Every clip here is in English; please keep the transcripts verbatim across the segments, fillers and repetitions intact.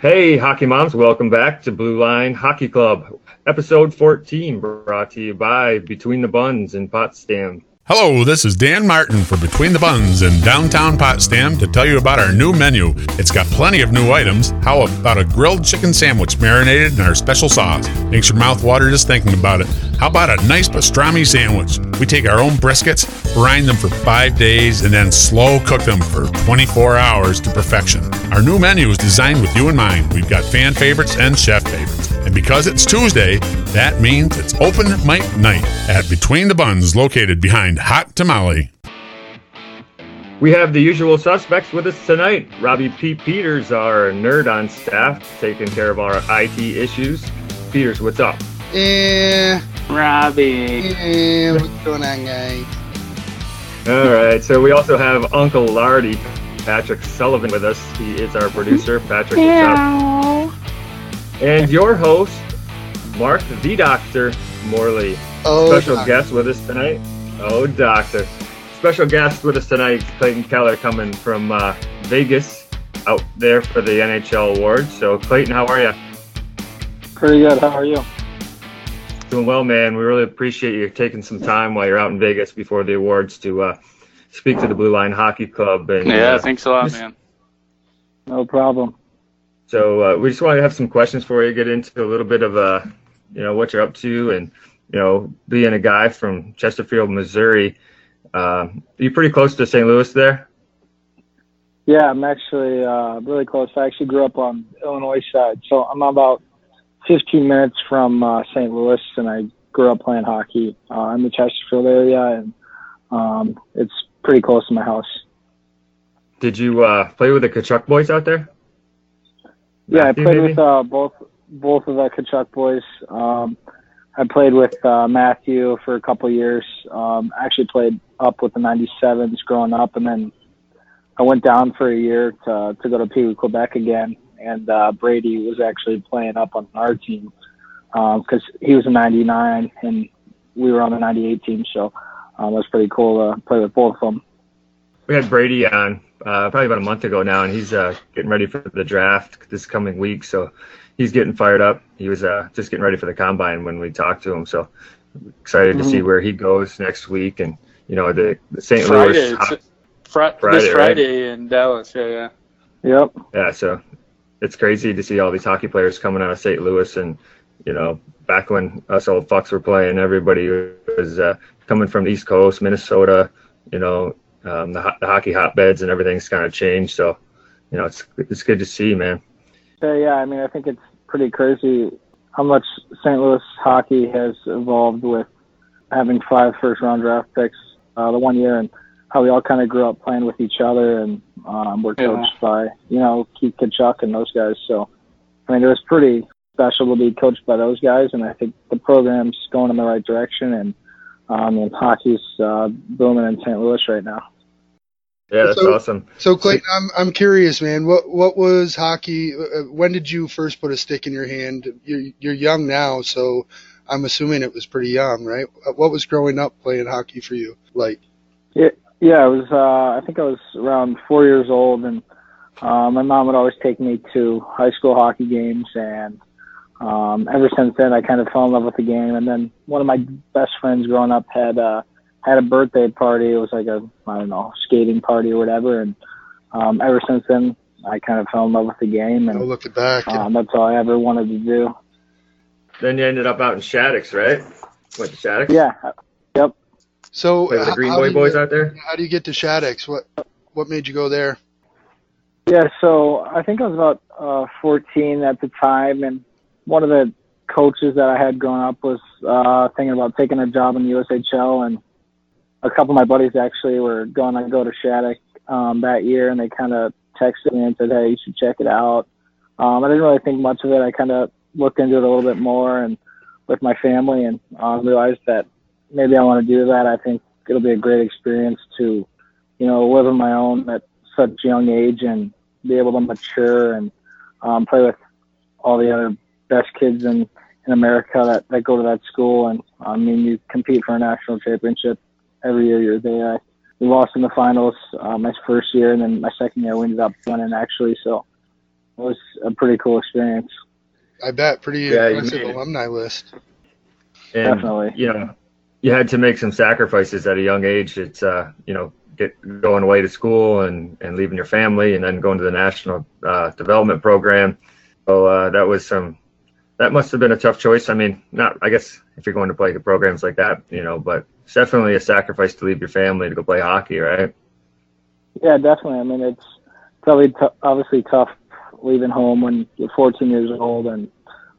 Hey, hockey moms, welcome back to Blue Line Hockey Club, episode fourteen, brought to you by Between the Buns in Potsdam. Hello, this is Dan Martin for Between the Buns in downtown Potsdam to tell you about our new menu. It's got plenty of new items. How about a grilled chicken sandwich marinated in our special sauce? Makes your mouth water just thinking about it. How about a nice pastrami sandwich? We take our own briskets, brine them for five days, and then slow cook them for twenty-four hours to perfection. Our new menu is designed with you in mind. We've got fan favorites and chef favorites. And because it's Tuesday, that means it's open mic night at Between the Buns, located behind Hot Tamale. We have the usual suspects with us tonight. Robbie P. Peters, our nerd on staff, taking care of our I T issues. Peters, what's up? Yeah, Robbie. Yeah, what's going on, guys? All right, so we also have Uncle Lardy, Patrick Sullivan, with us. He is our producer. Patrick, yeah. What's up? And your host, Mark the Doctor Morley. Oh, Special doctor. guest with us tonight. Oh, Doctor. Special guest with us tonight, Clayton Keller, coming from uh, Vegas out there for the N H L Awards. So, Clayton, how are you? Pretty good. How are you? Doing well, man. We really appreciate you taking some time while you're out in Vegas before the awards to uh, speak to the Blue Line Hockey Club. And, yeah, uh, thanks a lot, man. No problem. So uh, we just want to have some questions for you, get into a little bit of uh, you know, what you're up to, and you know, being a guy from Chesterfield, Missouri, uh, you're pretty close to Saint Louis there? Yeah, I'm actually uh, really close. I actually grew up on the Illinois side, so I'm about fifteen minutes from uh, Saint Louis, and I grew up playing hockey uh, in the Chesterfield area, and um, it's pretty close to my house. Did you uh, play with the Tkachuk boys out there? Yeah, Matthew, I played maybe? with uh, both both of the Tkachuk boys. Um, I played with uh, Matthew for a couple years. Um, I actually played up with the ninety-sevens growing up, and then I went down for a year to, to go to Pee Wee, Quebec again. And uh, Brady was actually playing up on our team because um, he was a ninety-nine and we were on the ninety-eight team. So um, it was pretty cool to play with both of them. We had Brady on uh, probably about a month ago now, and he's uh, getting ready for the draft this coming week. So he's getting fired up. He was uh, just getting ready for the combine when we talked to him. So excited mm-hmm. to see where he goes next week. And, you know, the, the Saint Friday, Louis. Fr- Friday, this Friday right? in Dallas. Yeah, yeah. Yep. Yeah, so. It's crazy to see all these hockey players coming out of Saint Louis, and, you know, back when us old fucks were playing, everybody was uh, coming from the East Coast, Minnesota, you know, um, the, the hockey hotbeds and everything's kind of changed. So, you know, it's it's good to see, man. Yeah, yeah, I mean, I think it's pretty crazy how much Saint Louis hockey has evolved with having five first-round draft picks uh, the one year, and how we all kind of grew up playing with each other, and um, we're coached yeah. by, you know, Keith Tkachuk and those guys. So, I mean, it was pretty special to be coached by those guys, and I think the program's going in the right direction, and, um, and hockey's uh, booming in Saint Louis right now. Yeah, that's so awesome. So, Clayton, I'm I'm curious, man. What what was hockey? Uh, when did you first put a stick in your hand? You're, you're young now, so I'm assuming it was pretty young, right? What was growing up playing hockey for you like? Yeah. Yeah, it was. Uh, I think I was around four years old, and uh, my mom would always take me to high school hockey games. And um, ever since then, I kind of fell in love with the game. And then one of my best friends growing up had uh, had a birthday party. It was like a I don't know skating party or whatever. And um, ever since then, I kind of fell in love with the game. And oh, look at that! Um, that's all I ever wanted to do. Then you ended up out in Shattuck, right? Went to Shattuck? Yeah. Yep. So uh, the Greenway boys get, out there. How do you get to Shattuck's? What what made you go there? Yeah, so I think I was about uh, fourteen at the time, and one of the coaches that I had growing up was uh, thinking about taking a job in the U S H L, and a couple of my buddies actually were going to go to Shattuck um, that year, and they kind of texted me and said, "Hey, you should check it out." Um, I didn't really think much of it. I kind of looked into it a little bit more, and with my family, and uh, realized that. Maybe I want to do that. I think it'll be a great experience to, you know, live on my own at such a young age and be able to mature and um, play with all the other best kids in, in America that, that go to that school. And, I mean, you compete for a national championship every year you're there. We lost in the finals uh, my first year, and then my second year we ended up winning, actually. So it was a pretty cool experience. I bet. Pretty yeah, impressive alumni list. And, Definitely. You know, you had to make some sacrifices at a young age. It's, uh, you know, get, going away to school and, and leaving your family and then going to the National uh, Development Program. So uh, that was some, that must have been a tough choice. I mean, not, I guess if you're going to play the programs like that, you know, but it's definitely a sacrifice to leave your family to go play hockey, right? Yeah, definitely. I mean, it's probably t- obviously tough leaving home when you're fourteen years old and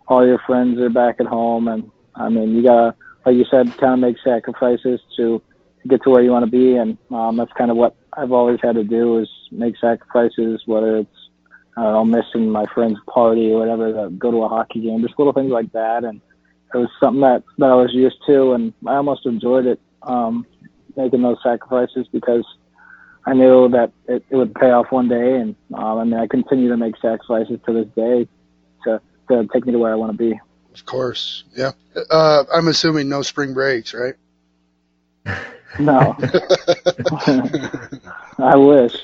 all your friends are back at home. And I mean, you gotta, like you said, kind of make sacrifices to get to where you want to be. And um, that's kind of what I've always had to do, is make sacrifices, whether it's, I don't know, missing my friend's party or whatever, to go to a hockey game, just little things like that. And it was something that, that I was used to, and I almost enjoyed it, um, making those sacrifices, because I knew that it, it would pay off one day. And um, I mean, I continue to make sacrifices to this day to, to take me to where I want to be. Of course, yeah. Uh, I'm assuming no spring breaks, right? No. I wish.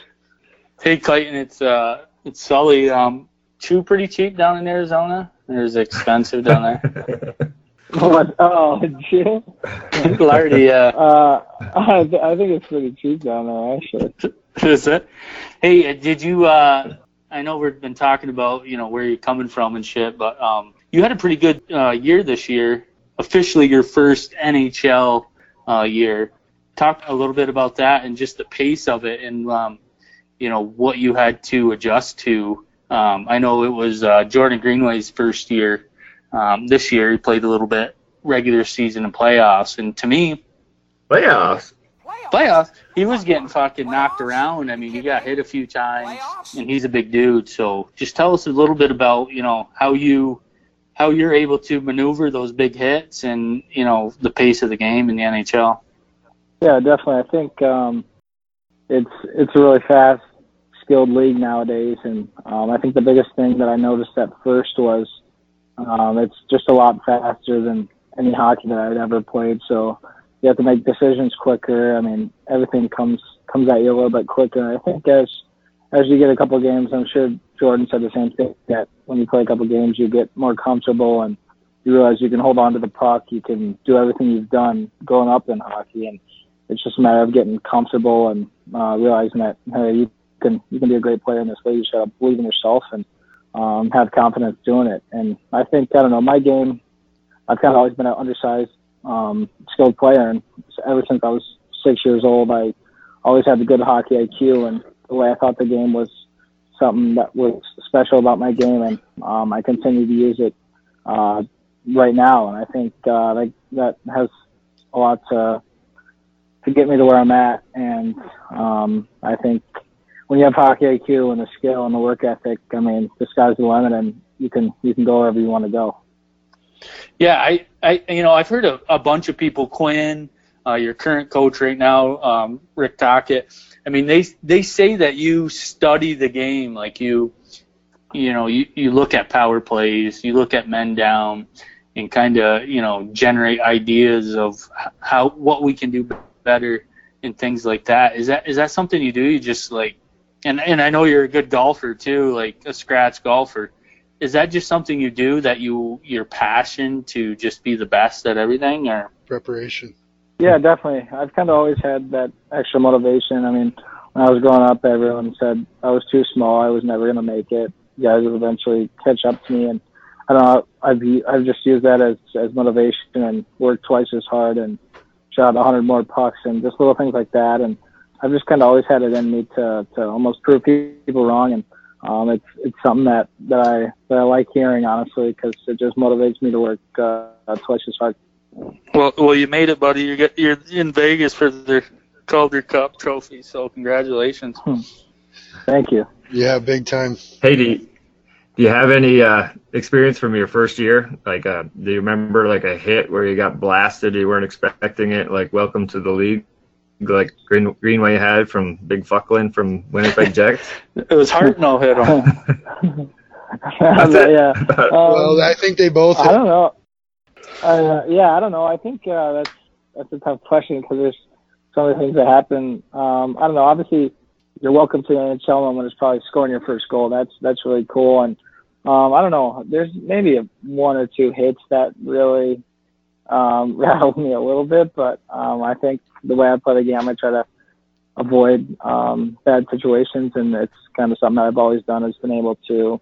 Hey, Clayton, it's uh, it's Sully. Um, chew pretty cheap down in Arizona? Or is it expensive down there? What? Oh, chew? Lardy, yeah. Uh, I, th- I think it's pretty cheap down there, actually. Is it? Hey, did you uh, – I know we've been talking about, you know, where you're coming from and shit, but um, you had a pretty good uh, year this year, officially your first N H L uh, year. Talk a little bit about that and just the pace of it and, um, you know, what you had to adjust to. Um, I know it was uh, Jordan Greenway's first year. Um, this year he played a little bit regular season and playoffs, and to me, playoffs, playoffs, he was getting fucking knocked around. I mean, he got hit a few times, and he's a big dude. So just tell us a little bit about, you know, how you how you're able to maneuver those big hits and, you know, the pace of the game in the N H L. Yeah, definitely. I think um, it's it's a really fast, skilled league nowadays, and um, I think the biggest thing that I noticed at first was um, it's just a lot faster than any hockey that I'd ever played. So you have to make decisions quicker. I mean, everything comes comes at you a little bit quicker. I think as as you get a couple of games, I'm sure Jordan said the same thing, that when you play a couple of games, you get more comfortable and you realize you can hold on to the puck. You can do everything you've done growing up in hockey, and it's just a matter of getting comfortable and uh, realizing that, hey, you can you can be a great player in this league. You just gotta believe in yourself and um, have confidence doing it. And I think, I don't know, my game, I've kind of always been an undersized, um, skilled player. And ever since I was six years old, I always had a good hockey I Q. And the way I thought the game was something that was special about my game. And um, I continue to use it uh, right now. And I think uh, like that has a lot to, to get me to where I'm at. And um, I think, when you have hockey I Q and the skill and the work ethic, I mean, the sky's the limit, and you can you can go wherever you want to go. Yeah, I, I you know, I've heard a, a bunch of people, Quinn, uh, your current coach right now, um, Rick Tocchet. I mean, they they say that you study the game, like you, you know, you, you look at power plays, you look at men down, and kind of, you know, generate ideas of how what we can do better and things like that. Is that is that something you do? You just like And and I know you're a good golfer too, like a scratch golfer. Is that just something you do, that you your passion to just be the best at everything, or preparation? Yeah, definitely. I've kind of always had that extra motivation. I mean, when I was growing up, everyone said I was too small, I was never going to make it. You guys would eventually catch up to me, and I don't know. I've I've just used that as as motivation and worked twice as hard and shot one hundred more pucks and just little things like that. And I've just kind of always had it in me to, to almost prove people wrong, and um, it's it's something that, that I that I like hearing, honestly, because it just motivates me to work uh, twice as hard. Well, well, you made it, buddy. You're get, you're in Vegas for the Calder Cup trophy, so congratulations. Hmm. Thank you. Yeah, big time. Hey, do you, do you have any uh, experience from your first year? Like, uh, do you remember like a hit where you got blasted, you weren't expecting it? Like, welcome to the league. Like Green, Greenway had from Big Fucklin from Winnipeg Jets. It was hard no hit on. Yeah. Um, well, I think they both. I don't know. Uh, yeah, I don't know. I think uh, that's that's a tough question, because there's so many things that happen. Um, I don't know. Obviously, you're welcome to the N H L moment is probably scoring your first goal. That's that's really cool. And um, I don't know, there's maybe a, one or two hits that really um, rattled me a little bit, but um, I think the way I play the game, I try to avoid um, bad situations, and it's kind of something that I've always done, is been able to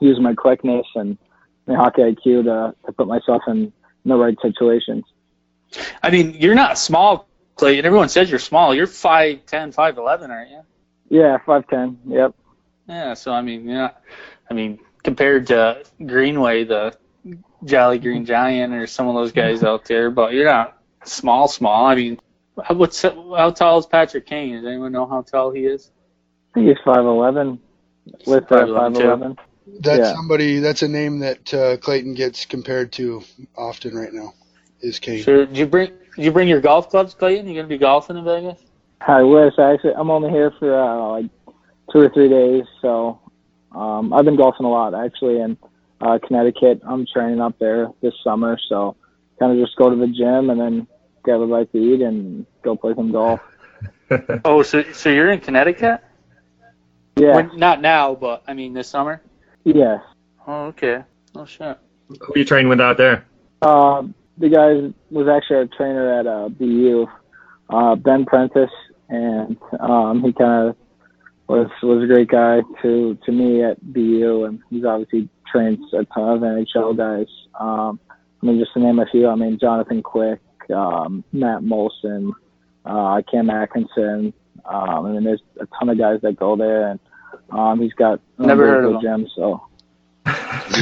use my quickness and my hockey I Q to, to put myself in the right situations. I mean, you're not small, Clayton. Everyone says you're small. You're five ten, five eleven, aren't you? Yeah, five ten, yep. Yeah, so I mean, yeah, I mean, compared to Greenway, the Jolly Green Giant, or some of those guys out there, but you're not small, small. I mean, what's how tall is Patrick Kane? Does anyone know how tall he is? I think he's five eleven. With five eleven. That's yeah. somebody. That's a name that uh, Clayton gets compared to often right now. Is Kane? Sure. Do you bring do you bring your golf clubs, Clayton? You gonna be golfing in Vegas? I wish. I actually, I'm only here for uh, like two or three days, so um, I've been golfing a lot actually in uh, Connecticut. I'm training up there this summer, so kind of just go to the gym and then grab a bite to eat and go play some golf. oh, so so you're in Connecticut? Yeah. When, not now, but I mean this summer. Yeah. Oh, okay. Oh, sure. Who you trained with out there? Uh, the guy was actually our trainer at uh, B U, uh, Ben Prentice, and um, he kind of was was a great guy to to me at B U, and he's obviously trained a ton of N H L guys. Um, I mean, just to name a few. I mean, Jonathan Quick, um, Matt Molson, uh, Cam Atkinson. Um, I mean, there's a ton of guys that go there, and Um, he's got never heard of him. So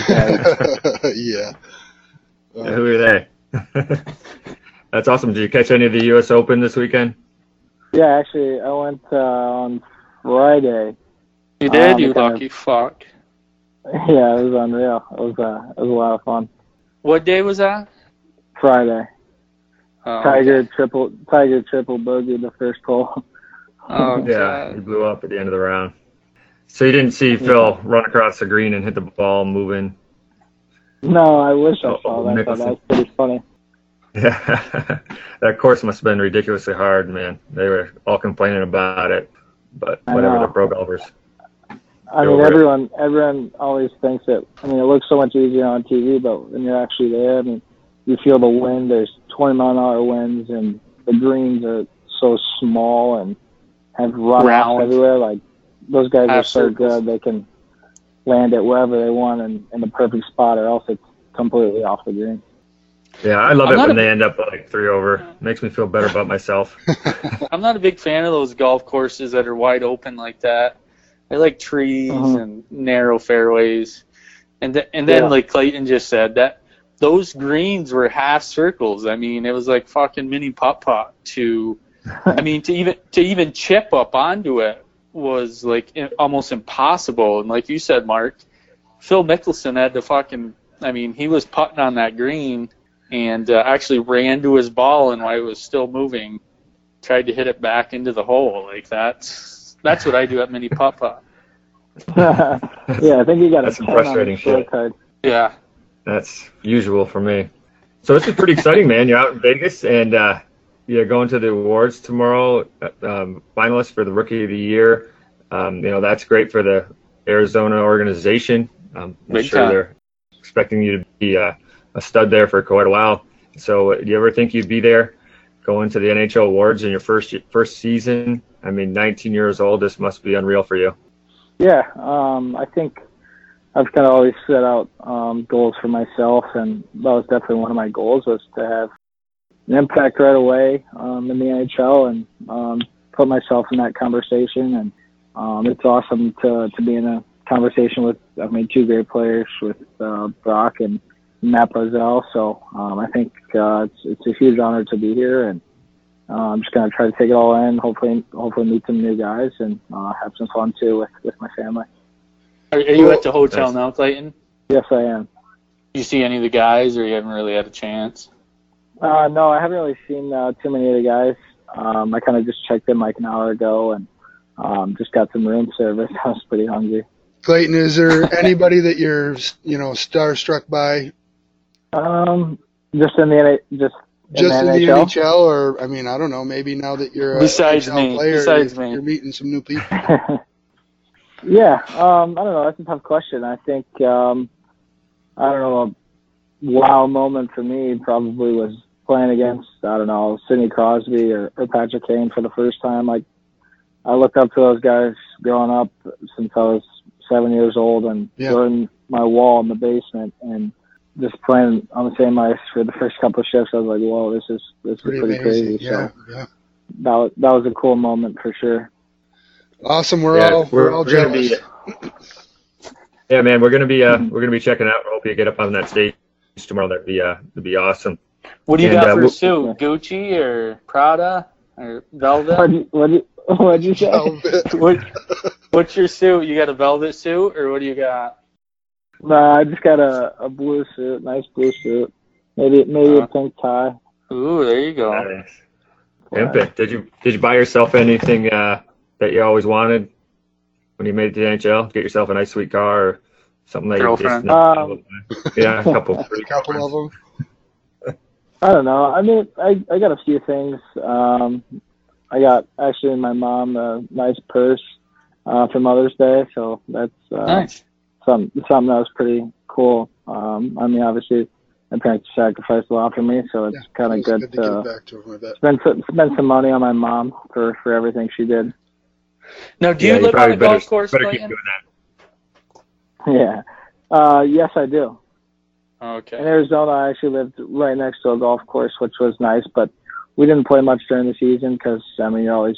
yeah. Um, yeah, who are they? That's awesome. Did you catch any of the U S Open this weekend? Yeah, actually, I went uh, on Friday. You did, um, you lucky of, fuck. Yeah, it was unreal. It was uh, it was a lot of fun. What day was that? Friday. Oh, Tiger okay. triple Tiger triple bogey the first hole. Oh yeah, God. He blew up at the end of the round. So you didn't see Phil run across the green and hit the ball moving? No, I wish I saw that. That was pretty funny. Yeah, that course must have been ridiculously hard, man. They were all complaining about it, but whatever, the pro golfers. I mean, everyone, everyone always thinks that. I mean, it looks so much easier on T V, but when you're actually there, I mean, you feel the wind. There's twenty mile an hour winds, and the greens are so small and have runoff everywhere, like. Those guys are so good, they can land it wherever they want and in the perfect spot, or else it's completely off the green. Yeah, I love I'm it when a, they end up like three over. Yeah. Makes me feel better about myself. I'm not a big fan of those golf courses that are wide open like that. I like trees uh-huh. and narrow fairways. And th- and then, yeah. like Clayton just said, that those greens were half circles. I mean, it was like fucking mini putt-putt to, I mean, to even to even chip up onto it was like almost impossible. And like you said, Mark, Phil Mickelson had to fucking, I mean, he was putting on that green and uh, actually ran to his ball, and while it was still moving, tried to hit it back into the hole. Like that's that's what I do at mini putt-putt. Yeah, I think you got that's a frustrating shit. Yeah, that's usual for me. So this is pretty exciting, man. You're out in Vegas and uh yeah, going to the awards tomorrow, um, finalists for the Rookie of the Year. Um, you know, that's great for the Arizona organization. Um, I'm Big sure time. They're expecting you to be uh, a stud there for quite a while. So uh, do you ever think you'd be there going to the N H L Awards in your first first season? I mean, nineteen years old, this must be unreal for you. Yeah, um, I think I've kind of always set out um, goals for myself, and that was definitely one of my goals, was to have an impact right away um, in the N H L and um, put myself in that conversation. And um, it's awesome to to be in a conversation with, I mean, two great players with uh, Brock and Matt Barzal. So um, I think uh, it's it's a huge honor to be here, and uh, I'm just going to try to take it all in, hopefully hopefully meet some new guys and uh, have some fun too with, with my family. Are, are you at the hotel now, Clayton? Yes, I am. You see any of the guys, or you haven't really had a chance? Uh, no, I haven't really seen uh, too many of the guys. Um, I kind of just checked in like an hour ago and um, just got some room service. I was pretty hungry. Clayton, is there anybody that you're, you know, starstruck by? Um, just in the just Just in the N H L, or I mean, I don't know. Maybe now that you're a besides N H L player, besides you're, me. you're meeting some new people. yeah, um, I don't know. That's a tough question. I think um, I don't know. A wow moment for me probably was playing against I don't know Sidney Crosby or, or Patrick Kane for the first time. Like I looked up to those guys growing up since I was seven years old, and yeah. Jordan my wall in the basement and just playing on the same ice for the first couple of shifts. I was like, whoa, this is, this pretty is pretty amazing. Crazy. Yeah, so yeah. That was, that was a cool moment for sure. Awesome. We're yeah, all, we're, we're all we're gonna be, yeah, man, we're going to be, uh, we're going to be checking out. I hope you get up on that stage tomorrow. That'd be, uh, that'd be awesome. What do you and, got uh, for Sue? Yeah. Gucci or Prada or Velvet? What do you, what do you, what'd you say? what, what's your suit? You got a velvet suit or what do you got? Nah, I just got a, a blue suit, nice blue suit. Maybe maybe uh, a pink tie. Ooh, there you go. Nice. Impit. Did you did you buy yourself anything uh, that you always wanted when you made it to the N H L? Get yourself a nice sweet car or something like that. Um, yeah, a couple, a couple of them. I don't know. I mean, I I got a few things. Um, I got actually my mom a nice purse uh, for Mother's Day, so that's uh, nice. Something, something that was pretty cool. Um, I mean, obviously, my parents sacrificed a lot for me, so it's yeah, kind of good, good to, to back to him, I bet. spend some, spend some money on my mom for, for everything she did. Now, do you yeah, live you on a better, golf course? Better keep doing that. Yeah. Uh, yes, I do. Okay. In Arizona, I actually lived right next to a golf course, which was nice, but we didn't play much during the season because, I mean, you're always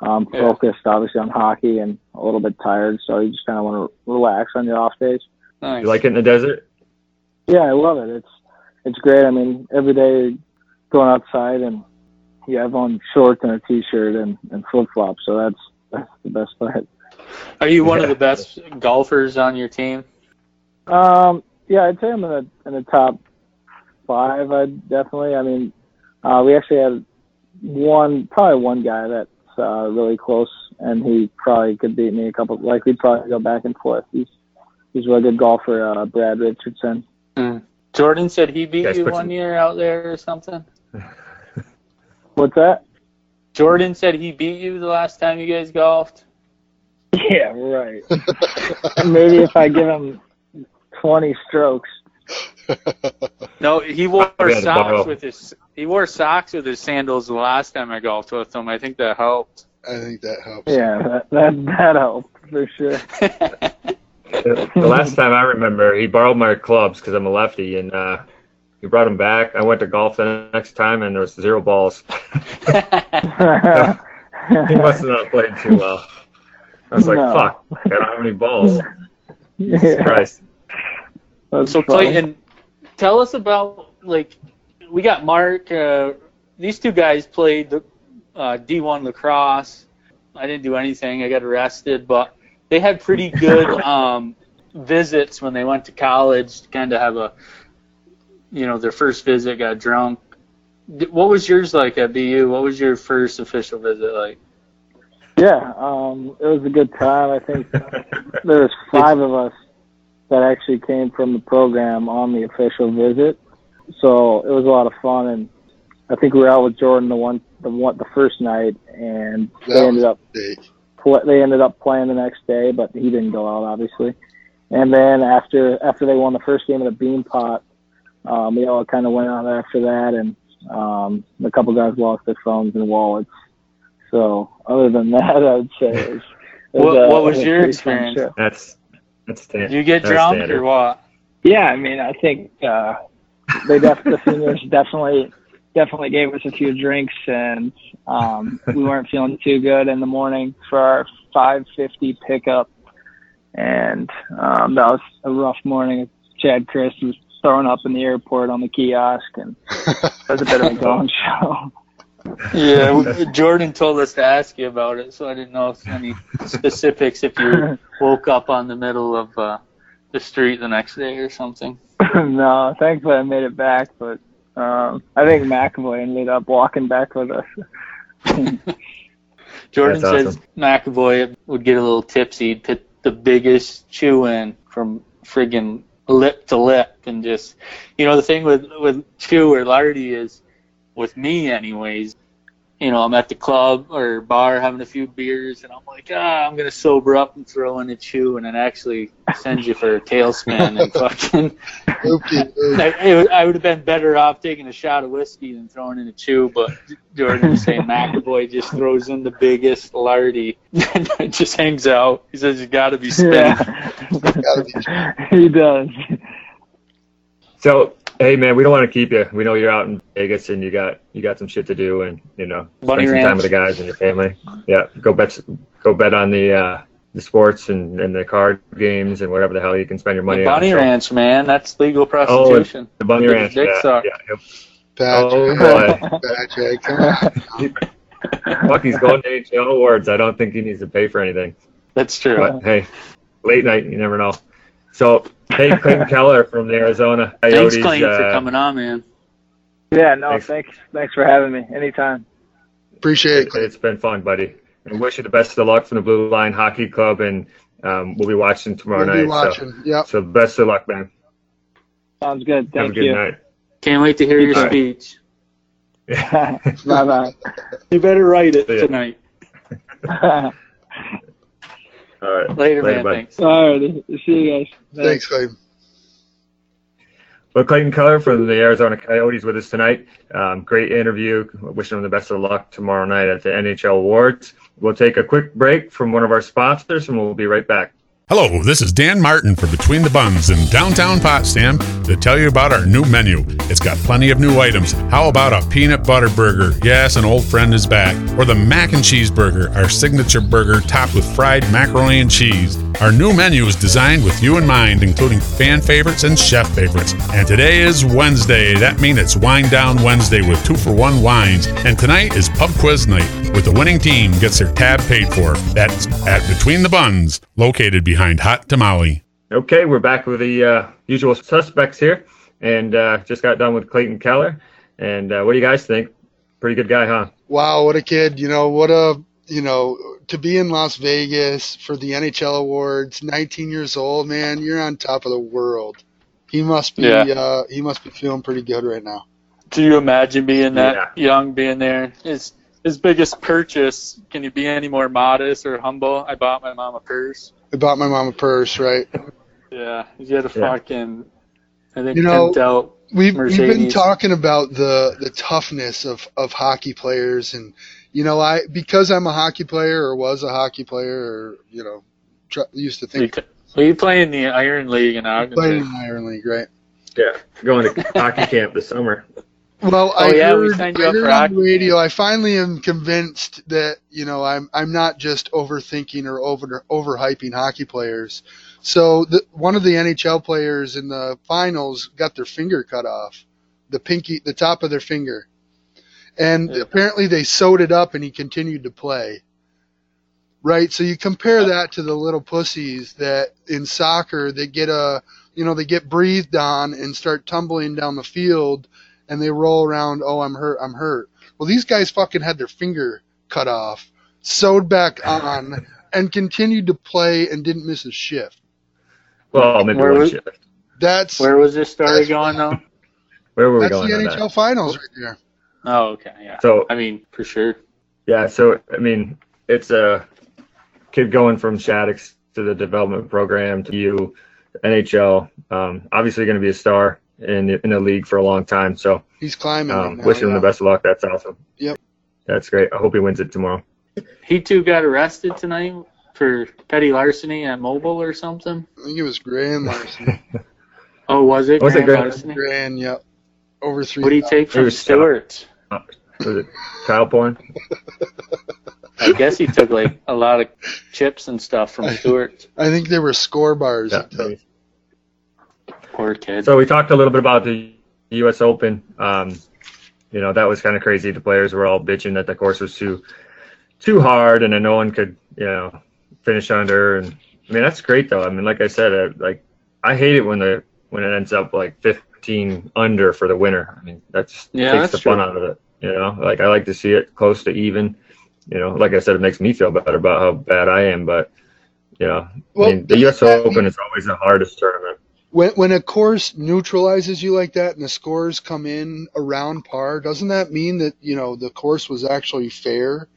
um, focused, yeah. obviously, on hockey and a little bit tired, so you just kind of want to relax on your off days. Nice. You like it in the desert? Yeah, I love it. It's it's great. I mean, every day going outside and you have on shorts and a T-shirt and, and flip-flops, so that's, that's the best part. Are you one yeah. of the best golfers on your team? Um, yeah, I'd say I'm in the, in the top five, I'd definitely. I mean, uh, we actually had one, probably one guy that Uh, really close, and he probably could beat me a couple. Like we'd probably go back and forth. He's he's a really good golfer, uh, Brad Richardson. Mm. Jordan said he beat you, you one some... year out there or something. What's that? Jordan said he beat you the last time you guys golfed. Yeah, right. Maybe if I give him twenty strokes. No, he wore socks with his he wore socks with his sandals the last time I golfed with him. I think that helped. I think that helps. Yeah, that that, that helped for sure. The last time I remember, he borrowed my clubs because I'm a lefty, and uh, he brought them back. I went to golf the next time, and there was zero balls. He must have not played too well. I was like, no. "Fuck, I don't have any balls." Yeah. Jesus Christ. That's so fun. Clayton, tell us about, like, we got Mark. Uh, these two guys played the uh, D one lacrosse. I didn't do anything. I got arrested, but they had pretty good um, visits when they went to college to kind of have a, you know, their first visit, got drunk. What was yours like at B U? What was your first official visit like? Yeah, um, it was a good time. I think there was five of us that actually came from the program on the official visit, so it was a lot of fun. And I think we were out with Jordan the one, the one, the first night, and that they ended up pl- they ended up playing the next day, but he didn't go out obviously. And then after after they won the first game of the Bean Pot, um, we all kind of went out after that, and um, a couple guys lost their phones and wallets. So other than that, I would say it was, it was, what, uh, what was, was your experience? That's That's stand- Did you get drunk standard. or what? Yeah, I mean, I think uh, they def- the seniors definitely definitely gave us a few drinks, and um, we weren't feeling too good in the morning for our five fifty pickup, and um, that was a rough morning. Chad Chris was throwing up in the airport on the kiosk, and it was a bit of a gong show. Yeah, Jordan told us to ask you about it, so I didn't know if any specifics if you woke up on the middle of uh, the street the next day or something. No, thankfully I made it back, but um, I think McAvoy ended up walking back with us. Jordan That's says awesome. McAvoy would get a little tipsy, he'd put the biggest chew in from friggin' lip to lip, and just, you know, the thing with, with chew or Lardy is with me anyways, you know, I'm at the club or bar having a few beers, and I'm like, ah, I'm going to sober up and throw in a chew, and then actually send you for a tailspin. And fucking I, I would have been better off taking a shot of whiskey than throwing in a chew, but Jordan was saying McAvoy just throws in the biggest lardy and just hangs out. He says, you got to be spent. Yeah. He does. So, hey man, we don't want to keep you. We know you're out in Vegas and you got you got some shit to do, and you know, Bunny spend some ranch. Time with the guys and your family. Yeah, go bet go bet on the uh, the sports and, and the card games and whatever the hell you can spend your money the on. Bunny ranch, man, that's legal prostitution. Oh, the bunny the ranch. Yeah, yeah. Patrick, oh, Patrick, come on. Fuck, he's going to N H L Awards. I don't think he needs to pay for anything. That's true. But hey, late night, you never know. So, hey, Clayton Keller from the Arizona Coyotes. Thanks, Clayton, uh, for coming on, man. Yeah, no, thanks. thanks thanks for having me. Anytime. Appreciate it. It's been fun, buddy. And wish you the best of luck from the Blue Line Hockey Club, and um, we'll be watching tomorrow we'll night. We'll be watching, so, yep. So, best of luck, man. Sounds good. Thank you. Have a good you. night. Can't wait to hear your All speech. Right. Bye-bye. You better write it tonight. All right. Later, Later man. Buddy. Thanks. All right. See you guys. Thanks, Clayton. Well, Clayton Keller from the Arizona Coyotes with us tonight. Um, great interview. Wishing him the best of luck tomorrow night at the N H L Awards. We'll take a quick break from one of our sponsors, and we'll be right back. Hello, this is Dan Martin for Between the Buns in downtown Potsdam to tell you about our new menu. It's got plenty of new items. How about a peanut butter burger? Yes, an old friend is back. Or the mac and cheese burger, our signature burger topped with fried macaroni and cheese. Our new menu is designed with you in mind, including fan favorites and chef favorites. And today is Wednesday. That means it's Wine Down Wednesday with two-for-one wines. And tonight is Pub Quiz Night, with the winning team gets their tab paid for. That's at Between the Buns, located behind Hot Tamale. Okay, we're back with the uh, usual suspects here, and uh, just got done with Clayton Keller. And uh, what do you guys think? Pretty good guy, huh? Wow, what a kid! You know, what a you know to be in Las Vegas for the N H L Awards, nineteen years old, man. You're on top of the world. He must be. Yeah. Uh, he must be feeling pretty good right now. Do you imagine being that yeah. young, being there? His his biggest purchase. Can you be any more modest or humble? I bought my mom a purse. I bought my mom a purse, right? Yeah, you had a fucking, yeah. I think, you know, out we've, we've been talking about the, the toughness of, of hockey players, and you know, I because I'm a hockey player or was a hockey player, or you know, tr- used to think. Well, you, you play in the Iron League in Ogden. Played in the Iron League, right? Yeah, going to hockey camp this summer. Well, oh, I yeah, heard, we signed you I up heard for on the radio. I finally am convinced that you know I'm I'm not just overthinking or over overhyping hockey players. So the, one of the N H L players in the finals got their finger cut off, the pinky, the top of their finger, and yeah. apparently they sewed it up, and he continued to play. Right, so you compare that to the little pussies that in soccer they get a you know they get breathed on and start tumbling down the field. And they roll around, oh, I'm hurt, I'm hurt. Well, these guys fucking had their finger cut off, sewed back on, and continued to play and didn't miss a shift. Well, maybe where one was, shift. That's where was this story going, though? Where were we that's going? That's the N H L that? Finals right there. Oh, okay, yeah. So I mean, for sure. Yeah, so, I mean, it's a kid going from Shattuck's to the development program to you, N H L, um, obviously going to be a star. In the, in the league for a long time, so he's climbing. Um, now, wishing yeah. him the best of luck. That's awesome. Yep, that's great. I hope he wins it tomorrow. He too got arrested tonight for petty larceny on mobile or something. I think it was grand larceny. Oh, was it? Was grand it grand larceny? Grand, yep. Over three. What do you take from Stewart? Uh, was it child porn? I guess he took like a lot of chips and stuff from Stewart. I think they were score bars. Yeah, poor kid. So we talked a little bit about the U S Open. Um, you know, that was kind of crazy. The players were all bitching that the course was too too hard and that no one could, you know, finish under. And I mean, that's great, though. I mean, like I said, I, like I hate it when the when it ends up like fifteen under for the winner. I mean, that just yeah, takes the fun true. out of it. You know, like I like to see it close to even. You know, like I said, it makes me feel better about how bad I am. But, you know, well, I mean, the U S Open mean- is always the hardest tournament. When when a course neutralizes you like that and the scores come in around par, doesn't that mean that, you know, the course was actually fair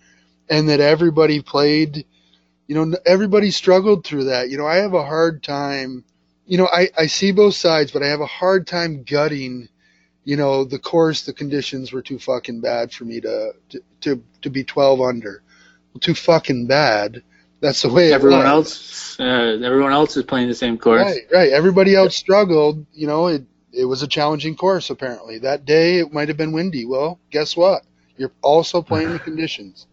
and that everybody played, you know, everybody struggled through that? You know, I have a hard time, you know, I, I see both sides, but I have a hard time gutting, you know, the course, the conditions were too fucking bad for me to, to, to, to be twelve under. Well, too fucking bad. That's the way everyone else. Uh, everyone else is playing the same course. Right, right. Everybody else struggled. You know, it it was a challenging course. Apparently, that day it might have been windy. Well, guess what? You're also playing the conditions.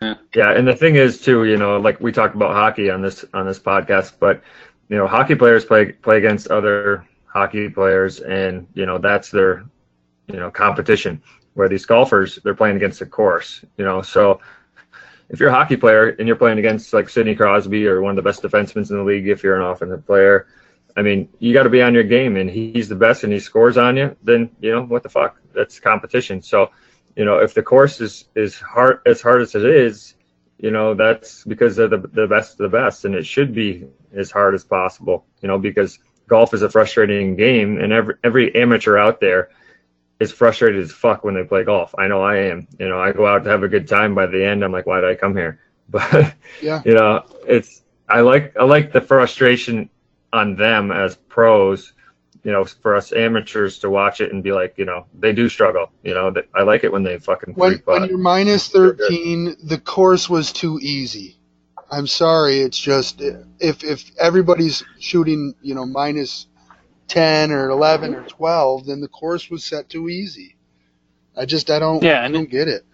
Yeah. Yeah, and the thing is too, you know, like we talked about hockey on this on this podcast, but you know, hockey players play play against other hockey players, and you know that's their you know competition. Where these golfers, they're playing against the course. You know, so. If you're a hockey player and you're playing against like Sidney Crosby or one of the best defensemen in the league, if you're an offensive player, I mean, you got to be on your game and he's the best and he scores on you, then, you know, what the fuck? That's competition. So, you know, if the course is, is hard, as hard as it is, you know, that's because they're the, the best of the best. And it should be as hard as possible, you know, because golf is a frustrating game and every, every amateur out there is frustrated as fuck when they play golf. I know I am. You know, I go out to have a good time. By the end, I'm like, why did I come here? But yeah, you know, it's I like I like the frustration on them as pros. You know, for us amateurs to watch it and be like, you know, they do struggle. You know, that I like it when they fucking. When, when you're minus thirteen, the course was too easy. I'm sorry, it's just if if everybody's shooting, you know, minus ten or eleven or twelve, then the course was set too easy. I just I don't yeah, I don't get it.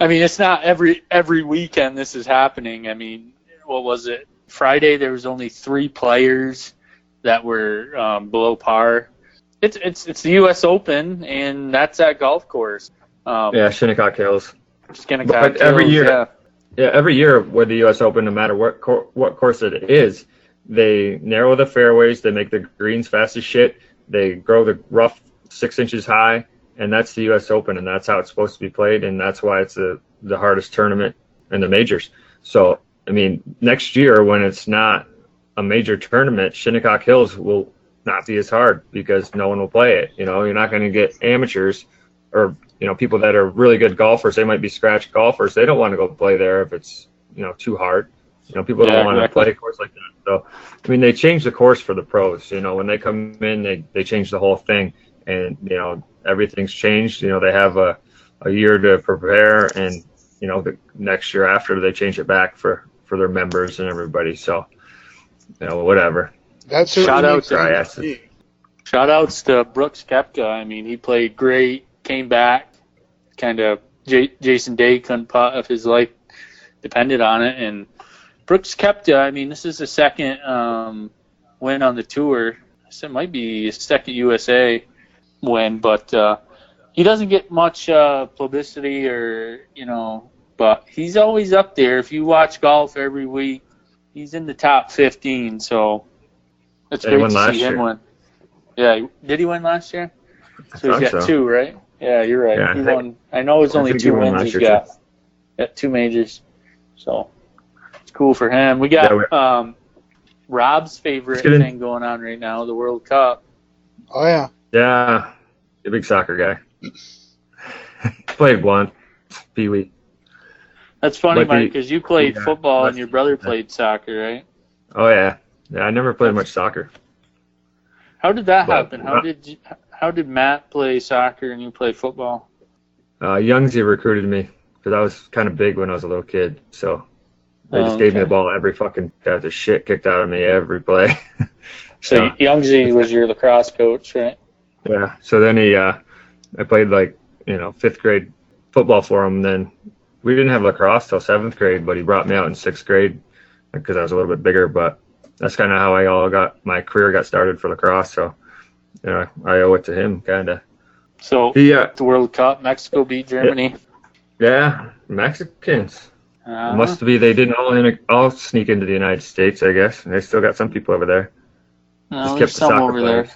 I mean, it's not every every weekend this is happening. I mean, what was it? Friday there was only three players that were um, below par. It's it's it's the U S Open and that's that golf course. Um, yeah, Shinnecock Hills. Shinnecock but Hills. Every year, yeah. yeah, every year with the U S Open, no matter what cor- what course it is. They narrow the fairways. They make the greens fast as shit. They grow the rough six inches high, and that's the U S Open, and that's how it's supposed to be played, and that's why it's the, the hardest tournament in the majors. So, I mean, next year when it's not a major tournament, Shinnecock Hills will not be as hard because no one will play it. You know, you're not going to get amateurs or, you know, people that are really good golfers. They might be scratch golfers. They don't want to go play there if it's, you know, too hard. You know, people yeah, don't want exactly. to play a course like that. So, I mean, they change the course for the pros. You know, when they come in, they, they change the whole thing. And, you know, everything's changed. You know, they have a, a year to prepare. And, you know, the next year after, they change it back for, for their members and everybody. So, you know, whatever. That's Shout out to, shout-outs to Brooks Koepka. I mean, he played great, came back. Kind of J- Jason Day couldn't putt if his life depended on it. And Brooks Koepka, I mean, this is the second um, win on the tour. So it might be his second U S A win, but uh, he doesn't get much uh, publicity or, you know, but he's always up there. If you watch golf every week, he's in the top fifteen. So it's yeah, great to see him year. win. Yeah, did he win last year? So he's got so. two, right? Yeah, you're right. Yeah, he I, won. Think, I know it's only two he wins he's got. Too. Got two majors. So. Cool for him. We got yeah, we, um, Rob's favorite thing going on right now, the World Cup. Oh, yeah. Yeah. The big soccer guy. Played one. Pee Wee. That's funny, but Mike, because you played yeah, football and your brother played yeah. soccer, right? Oh, yeah. Yeah, I never played much soccer. How did that but, happen? How uh, did you, how did Matt play soccer and you played football? Uh, Youngsy recruited me because I was kind of big when I was a little kid, so... They just oh, okay. gave me the ball every fucking got the shit kicked out of me every play. so so Youngsy was your lacrosse coach, right? Yeah. So then he, uh, I played like you know fifth grade football for him. Then we didn't have lacrosse till seventh grade, but he brought me out in sixth grade because I was a little bit bigger. But that's kind of how I all got my career got started for lacrosse. So you know I owe it to him, kind of. So yeah, uh, the World Cup, Mexico beat Germany. Yeah, yeah Mexicans. Uh, Must be they didn't all in, all sneak into the United States, I guess. And they still got some people over there. No, Just kept the some over players.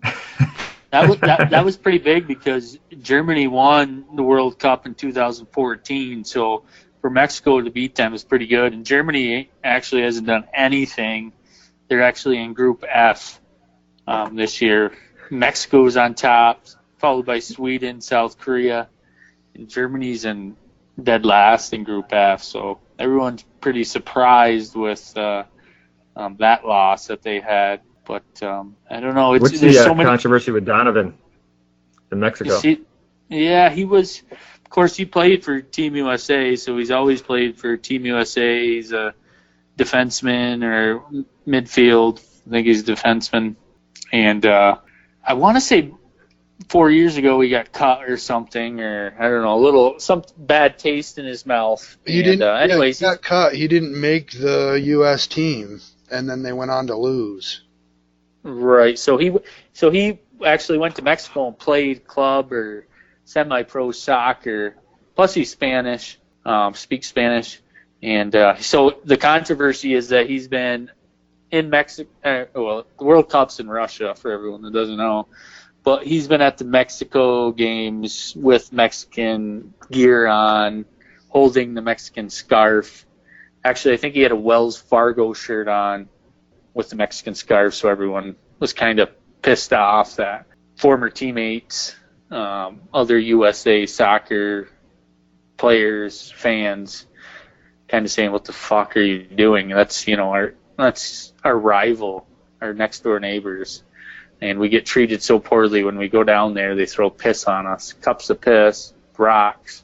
there. that, was, that, that was pretty big because Germany won the World Cup in two thousand fourteen. So for Mexico to beat them is pretty good. And Germany actually hasn't done anything They're actually in Group F um, this year. Mexico's on top, followed by Sweden, South Korea, and Germany's in dead last in Group F. So everyone's pretty surprised with uh, um, that loss that they had. But um, I don't know. It's, What's the uh, so many... controversy with Donovan in Mexico? See, yeah, he was. Of course, he played for Team U S A, so he's always played for Team U S A. He's a defenseman or midfield. I think he's a defenseman. And uh, I want to say four years ago he got cut or something, or I don't know, a little some bad taste in his mouth. He and, didn't. Uh, anyways, yeah, he got cut. He didn't make the U S team, and then they went on to lose. Right. So he so he actually went to Mexico and played club or semi-pro soccer. Plus he's Spanish, um, speaks Spanish. And uh, so the controversy is that he's been in Mexico, uh, well, the World Cup's in Russia for everyone that doesn't know, but he's been at the Mexico games with Mexican gear on, holding the Mexican scarf. Actually, I think he had a Wells Fargo shirt on with the Mexican scarf, so everyone was kind of pissed off that former teammates, um, other U S A soccer players, fans, kind of saying, "What the fuck are you doing? That's, you know, our that's our rival, our next door neighbors, and we get treated so poorly when we go down there. They throw piss on us, cups of piss, rocks,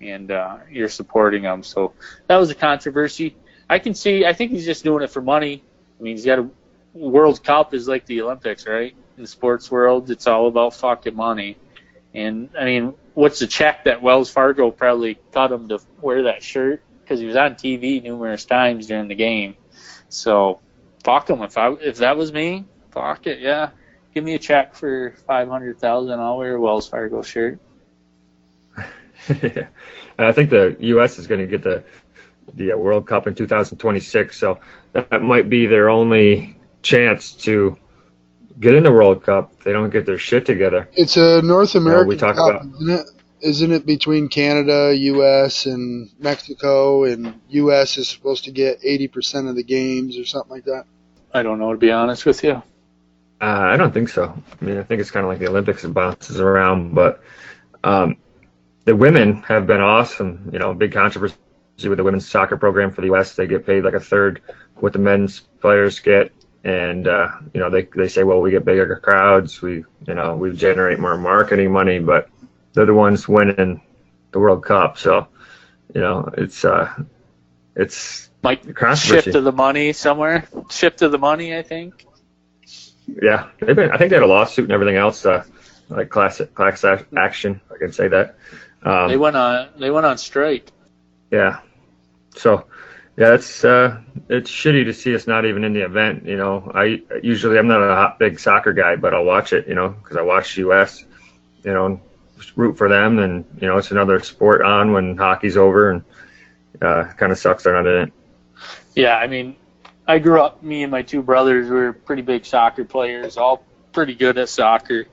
and uh, you're supporting them." So that was a controversy. I can see. I think he's just doing it for money. I mean, he's got a World Cup is like the Olympics, right? In the sports world, it's all about fucking money. And, I mean, what's the check that Wells Fargo probably cut him to wear that shirt? Because he was on T V numerous times during the game. So, fuck him. If I, if that was me, fuck it, yeah. Give me a check for five hundred thousand dollars. I'll wear a Wells Fargo shirt. Yeah. I think the U S is going to get the the World Cup in two thousand twenty-six, so that might be their only chance to get in the World Cup if they don't get their shit together. It's a North American, you know, we talk Cup, about, isn't it? Isn't it between Canada, U S, and Mexico, and U S is supposed to get eighty percent of the games or something like that? I don't know, to be honest with you. Uh, I don't think so. I mean, I think it's kind of like the Olympics, it bounces around, but um, the women have been awesome, you know, big controversy with the women's soccer program for the U S. They get paid like a third what the men's players get, and uh, you know, they they say, well, we get bigger crowds, we you know we generate more marketing money, but they're the ones winning the World Cup, so you know it's uh, it's like shift of the money somewhere, shift of the money, I think. Yeah, they've been. I think they had a lawsuit and everything else, uh, like class class action. I can say that um, they went on they went on strike. Yeah, so yeah, it's uh, it's shitty to see us not even in the event. You know, I usually I'm not a hot, big soccer guy, but I'll watch it. You know, because I watch U S. You know, and root for them, and you know it's another sport on when hockey's over, and uh, kind of sucks they're not in it. Yeah, I mean, I grew up. Me and my two brothers were pretty big soccer players, all pretty good at soccer.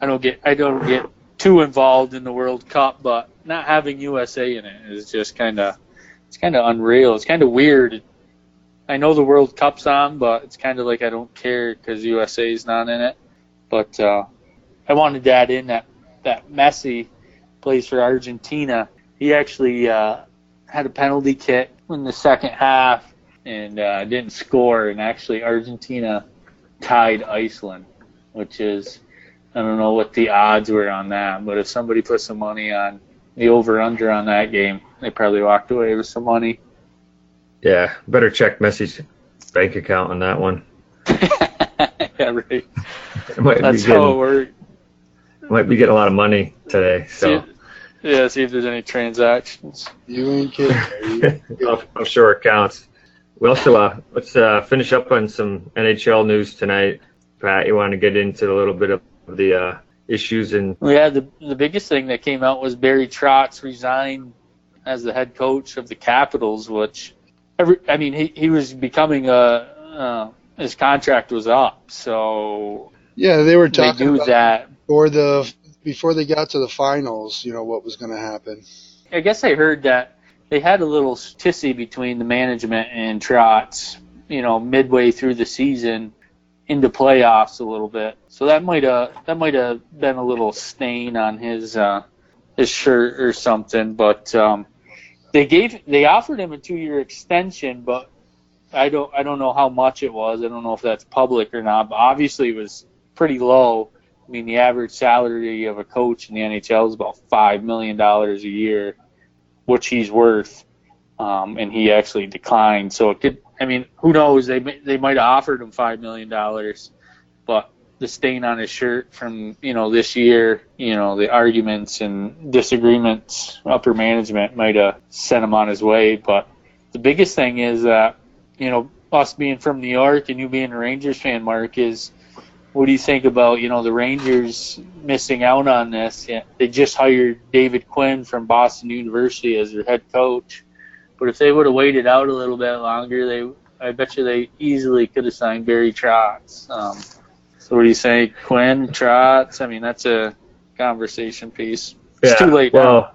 I don't get I don't get too involved in the World Cup, but not having U S A in it is just kind of, it's kind of unreal. It's kind of weird. I know the World Cup's on, but it's kind of like I don't care because U S A is not in it. But uh, I wanted to add in that, that Messi plays for Argentina. He actually uh, had a penalty kick in the second half and uh, didn't score, and actually Argentina tied Iceland, which is, I don't know what the odds were on that, but if somebody put some money on the over-under on that game, they probably walked away with some money. Yeah, better check Messi's bank account on that one. Yeah, right. Might That's getting, how it works. Might be getting a lot of money today. So, see, yeah, see if there's any transactions. You ain't kidding. I'm sure it counts. We also uh, let's uh, finish up on some N H L news tonight. Pat, you want to get into a little bit of the uh, issues in... Yeah, the the biggest thing that came out was Barry Trotz resigned as the head coach of the Capitals, which, every, I mean, he, he was becoming a... Uh, his contract was up, so... Yeah, they were talking they about that. Before, the, before they got to the finals, you know, what was going to happen. I guess I heard that they had a little tissy between the management and Trotz you know, midway through the season into playoffs a little bit. So that might have that might have been a little stain on his uh, his shirt or something. But um, they gave they offered him a two year extension, but I don't I don't know how much it was. I don't know if that's public or not. But obviously, it was pretty low. I mean, the average salary of a coach in the N H L is about five million dollars a year, which he's worth, um, and he actually declined. So it could. I mean, who knows? They they might have offered him five million dollars, but the stain on his shirt from you know this year, you know, the arguments and disagreements, upper management might have sent him on his way. But the biggest thing is that you know us being from New York and you being a Rangers fan, Mark, is. What do you think about, you know, the Rangers missing out on this? They just hired David Quinn from Boston University as their head coach. But if they would have waited out a little bit longer, they I bet you they easily could have signed Barry Trotz. Um, so what do you say, Quinn, Trotz? I mean, that's a conversation piece. It's yeah, too late well, now.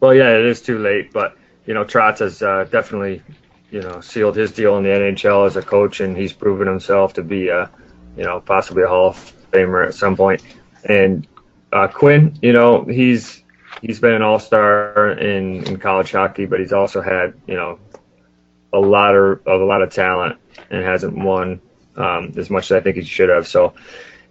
Well, yeah, it is too late. But, you know, Trotz has uh, definitely, you know, sealed his deal in the N H L as a coach, and he's proven himself to be a you know, possibly a Hall of Famer at some point. And uh, Quinn, you know, he's he's been an all-star in, in college hockey, but he's also had, you know, a lot of, of a lot of talent and hasn't won um, as much as I think he should have. So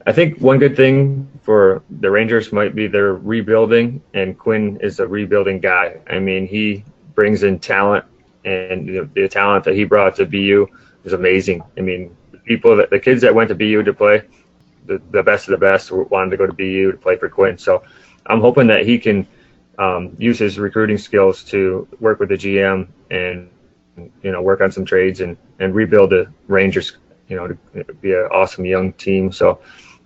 I think one good thing for the Rangers might be their rebuilding, and Quinn is a rebuilding guy. I mean, he brings in talent, and the, the talent that he brought to B U is amazing. I mean, people that the kids that went to B U to play, the, the best of the best wanted to go to B U to play for Quinn. So I'm hoping that he can um, use his recruiting skills to work with the G M and, you know, work on some trades and, and rebuild the Rangers, you know, to be an awesome young team. So,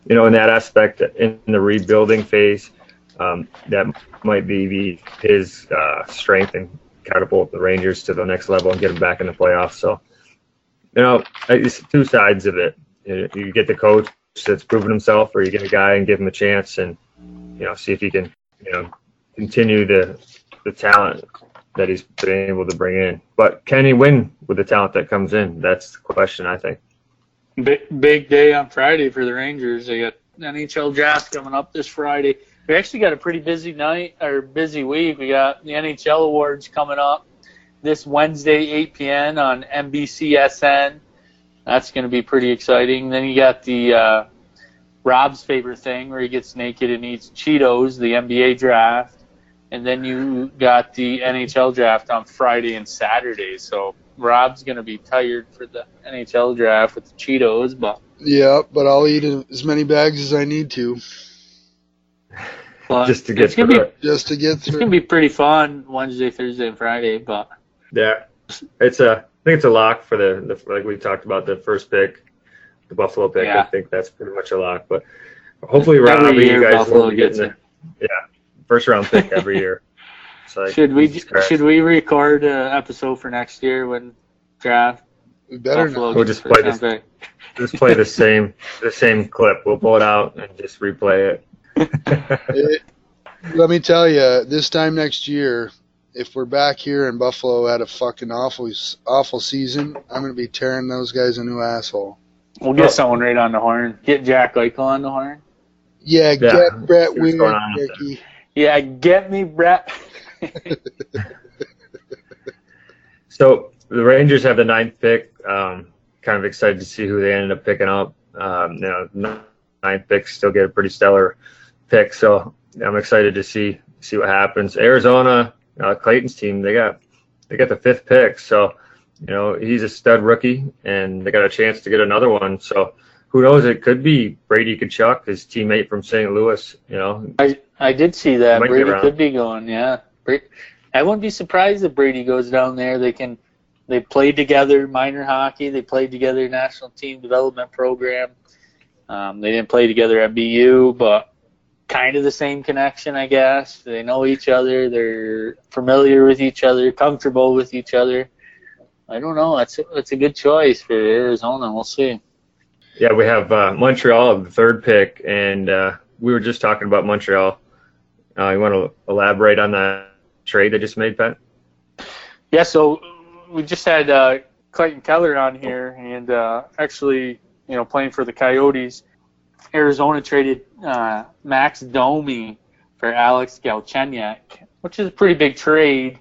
you know, in that aspect, in the rebuilding phase, um, that might be his uh, strength and catapult the Rangers to the next level and get them back in the playoffs. So, you know, it's two sides of it. You get the coach that's proven himself, or you get a guy and give him a chance and, you know, see if he can, you know, continue the the talent that he's been able to bring in. But can he win with the talent that comes in? That's the question, I think. Big, big day on Friday for the Rangers. They got N H L draft coming up this Friday. We actually got a pretty busy night or busy week. We got the N H L Awards coming up this Wednesday, eight p.m. on N B C S N. That's going to be pretty exciting. Then you got the uh, Rob's favorite thing where he gets naked and eats Cheetos, the N B A draft. And then you got the N H L draft on Friday and Saturday. So Rob's going to be tired for the N H L draft with the Cheetos. But yeah, but I'll eat as many bags as I need to. Just to get through be, it. Just to get through. It's going to be pretty fun Wednesday, Thursday, and Friday, but... Yeah, it's a. I think it's a lock for the, the like we talked about the first pick, the Buffalo pick. Yeah. I think that's pretty much a lock. But hopefully, Robbie, you guys Buffalo will be getting the yeah first round pick every year. So should we should we record an episode for next year when draft? We better. We'll just play this. Pick. Just play the same the same clip. We'll pull it out and just replay it. it let me tell you, this time next year. If we're back here in Buffalo at a fucking awful, awful season, I'm going to be tearing those guys a new asshole. We'll get someone right on the horn. Get Jack Eichel on the horn. Yeah, yeah. Get Brett Wiener, Ricky. Yeah, get me Brett. So the Rangers have the ninth pick. Um, kind of excited to see who they ended up picking up. Um, you know, ninth pick still get a pretty stellar pick. So I'm excited to see see what happens. Arizona. Uh, Clayton's team, they got they got the fifth pick, so you know he's a stud rookie, and they got a chance to get another one. So who knows? It could be Brady Tkachuk, his teammate from Saint Louis. You know, I I did see that Brady could be going. Yeah, I wouldn't be surprised if Brady goes down there. They can they played together minor hockey. They played together national team development program. Um, they didn't play together at B U, but. Kind of the same connection, I guess. They know each other. They're familiar with each other, comfortable with each other. I don't know. It's a, it's a good choice for Arizona. We'll see. Yeah, we have uh, Montreal, the third pick, and uh, we were just talking about Montreal. Uh, you want to elaborate on that trade they just made, Pat? Yeah, so we just had uh, Clayton Keller on here, and uh, actually, you know, playing for the Coyotes, Arizona traded uh, Max Domi for Alex Galchenyuk, which is a pretty big trade.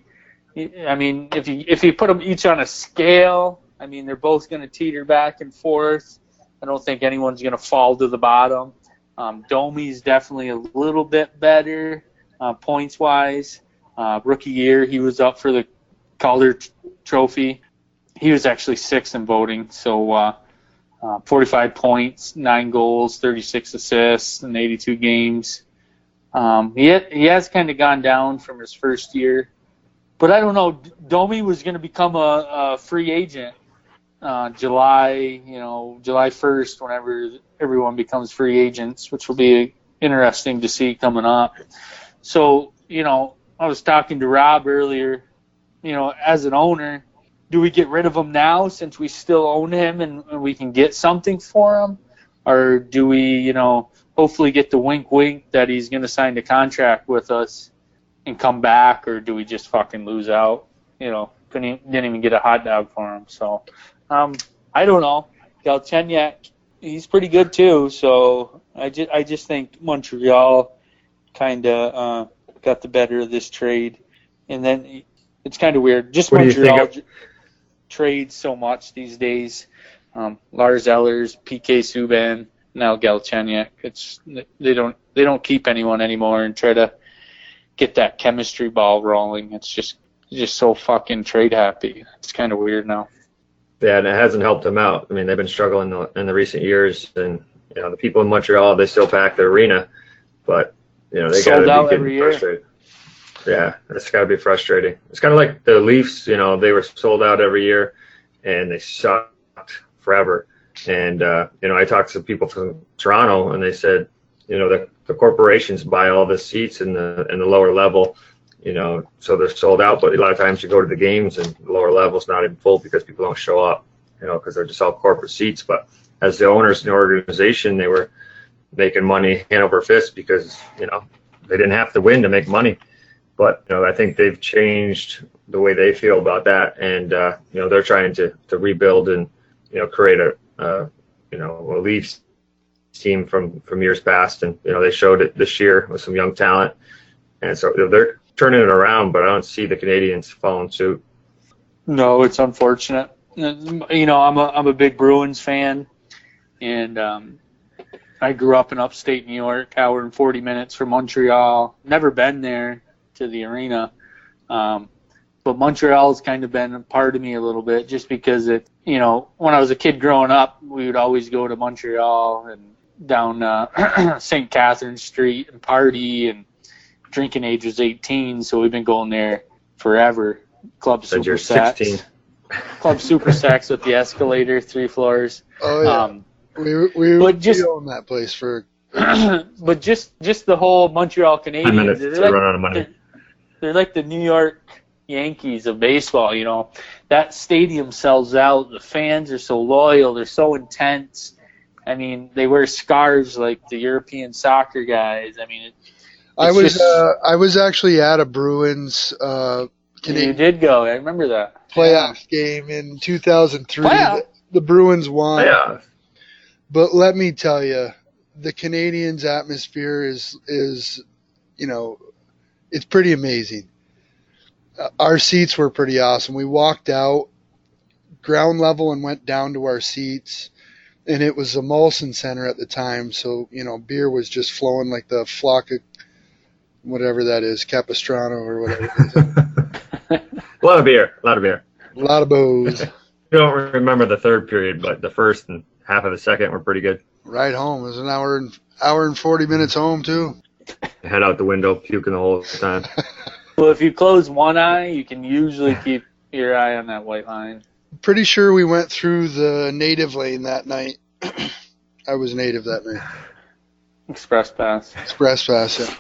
I mean, if you if you put them each on a scale, I mean, they're both going to teeter back and forth. I don't think anyone's going to fall to the bottom. Um, Domi's definitely a little bit better uh, points-wise. Uh, rookie year, he was up for the Calder t- Trophy. He was actually sixth in voting, so uh, uh, forty-five points, nine goals, thirty-six assists in eighty-two games. Um, he, ha- he has kind of gone down from his first year. But I don't know, Domi was going to become a, a free agent uh, July, you know, July first, whenever everyone becomes free agents, which will be interesting to see coming up. So, you know, I was talking to Rob earlier, you know, as an owner, do we get rid of him now since we still own him and, and we can get something for him? Or do we, you know, hopefully get the wink-wink that he's going to sign the contract with us and come back, or do we just fucking lose out? You know, couldn't even, didn't even get a hot dog for him. So, um, I don't know. Galchenyuk, he's pretty good too. So I just I just think Montreal kind of uh, got the better of this trade, and then it's kind of weird. Just what Montreal j- trades so much these days. Um, Lars Ellers, P K Subban, now Galchenyuk. It's they don't they don't keep anyone anymore and try to get that chemistry ball rolling. It's just just so fucking trade happy. It's kind of weird now. Yeah, and it hasn't helped them out. I mean, they've been struggling in the, in the recent years, and you know the people in Montreal, they still pack the arena, but you know they got to be getting frustrated. Yeah, it's got to be frustrating. It's kind of like the Leafs. You know, they were sold out every year, and they sucked forever. And uh, you know, I talked to people from Toronto, and they said, you know, the, the corporations buy all the seats in the in the lower level, you know, so they're sold out. But a lot of times you go to the games and the lower level's not even full because people don't show up, you know, because they're just all corporate seats. But as the owners in the organization, they were making money hand over fist because, you know, they didn't have to win to make money. But, you know, I think they've changed the way they feel about that. And, uh, you know, they're trying to, to rebuild and, you know, create a, uh, you know, a Leafs team from, from years past, and you know they showed it this year with some young talent, and so they're turning it around. But I don't see the Canadians following suit. No, it's unfortunate. You know, I'm a I'm a big Bruins fan, and um, I grew up in upstate New York, hour and forty minutes from Montreal. Never been there to the arena, um, but Montreal's kind of been a part of me a little bit, just because it. You know, when I was a kid growing up, we would always go to Montreal and down uh, Saint Catherine Street and party, and drinking age was eighteen, so we've been going there forever. Club so Super Sax. Club Super Sax with the escalator, three floors. Oh yeah, um, we we but just, we own that place for. But just just the whole Montreal Canadiens. They're, like, run out of money. They're, they're like the New York Yankees of baseball. You know, that stadium sells out. The fans are so loyal. They're so intense. I mean, they wear scarves like the European soccer guys. I mean, it, I was just, uh, I was actually at a Bruins. Uh, Canadian you did go. I remember that playoff yeah. game in two thousand three. The, the Bruins won. Playoff. But let me tell you, the Canadiens' atmosphere is is, you know, it's pretty amazing. Uh, our seats were pretty awesome. We walked out ground level and went down to our seats. And it was the Molson Center at the time, so, you know, beer was just flowing like the flock of whatever that is, Capistrano or whatever it is. A lot of beer, a lot of beer. A lot of booze. You don't remember the third period, but the first and half of the second were pretty good. Right home. It was an hour and, hour and forty minutes home, too. Head out the window, puking the whole time. Well, if you close one eye, you can usually keep your eye on that white line. Pretty sure we went through the native lane that night. I was native that night. Express pass. Express pass, yeah.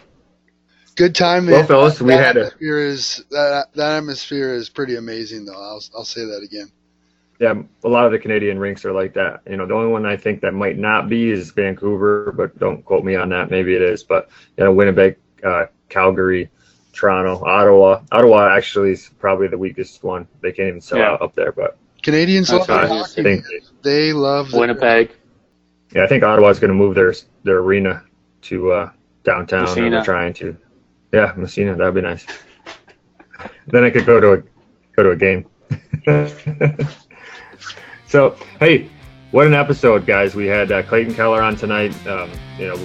Good time, man. Well, fellas, we had a... Is, that, that atmosphere is pretty amazing, though. I'll, I'll say that again. Yeah, a lot of the Canadian rinks are like that. You know, the only one I think that might not be is Vancouver, but don't quote me on that. Maybe it is. But, you know, Winnipeg, uh, Calgary, Toronto, Ottawa. Ottawa actually is probably the weakest one. They can't even sell yeah. out up there, but... Canadians That's love their hockey. Think, they love Winnipeg. Their... Yeah, I think Ottawa's going to move their their arena to uh, downtown. Messina. They're trying to. Yeah, Messina. That'd be nice. Then I could go to a go to a game. So hey, what an episode, guys! We had uh, Clayton Keller on tonight. Um, you know,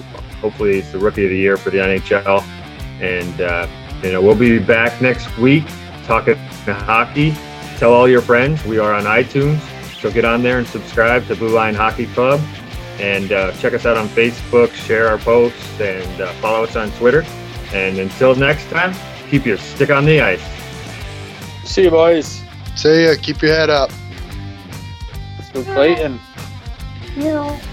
hopefully it's the Rookie of the Year for the N H L, and uh, you know we'll be back next week talking hockey. Tell all your friends. We are on iTunes, so get on there and subscribe to Blue Line Hockey Club, and uh, check us out on Facebook. Share our posts and uh, follow us on Twitter. And until next time, keep your stick on the ice. See you, boys. See ya. Keep your head up. Let's go, Clayton. Yeah.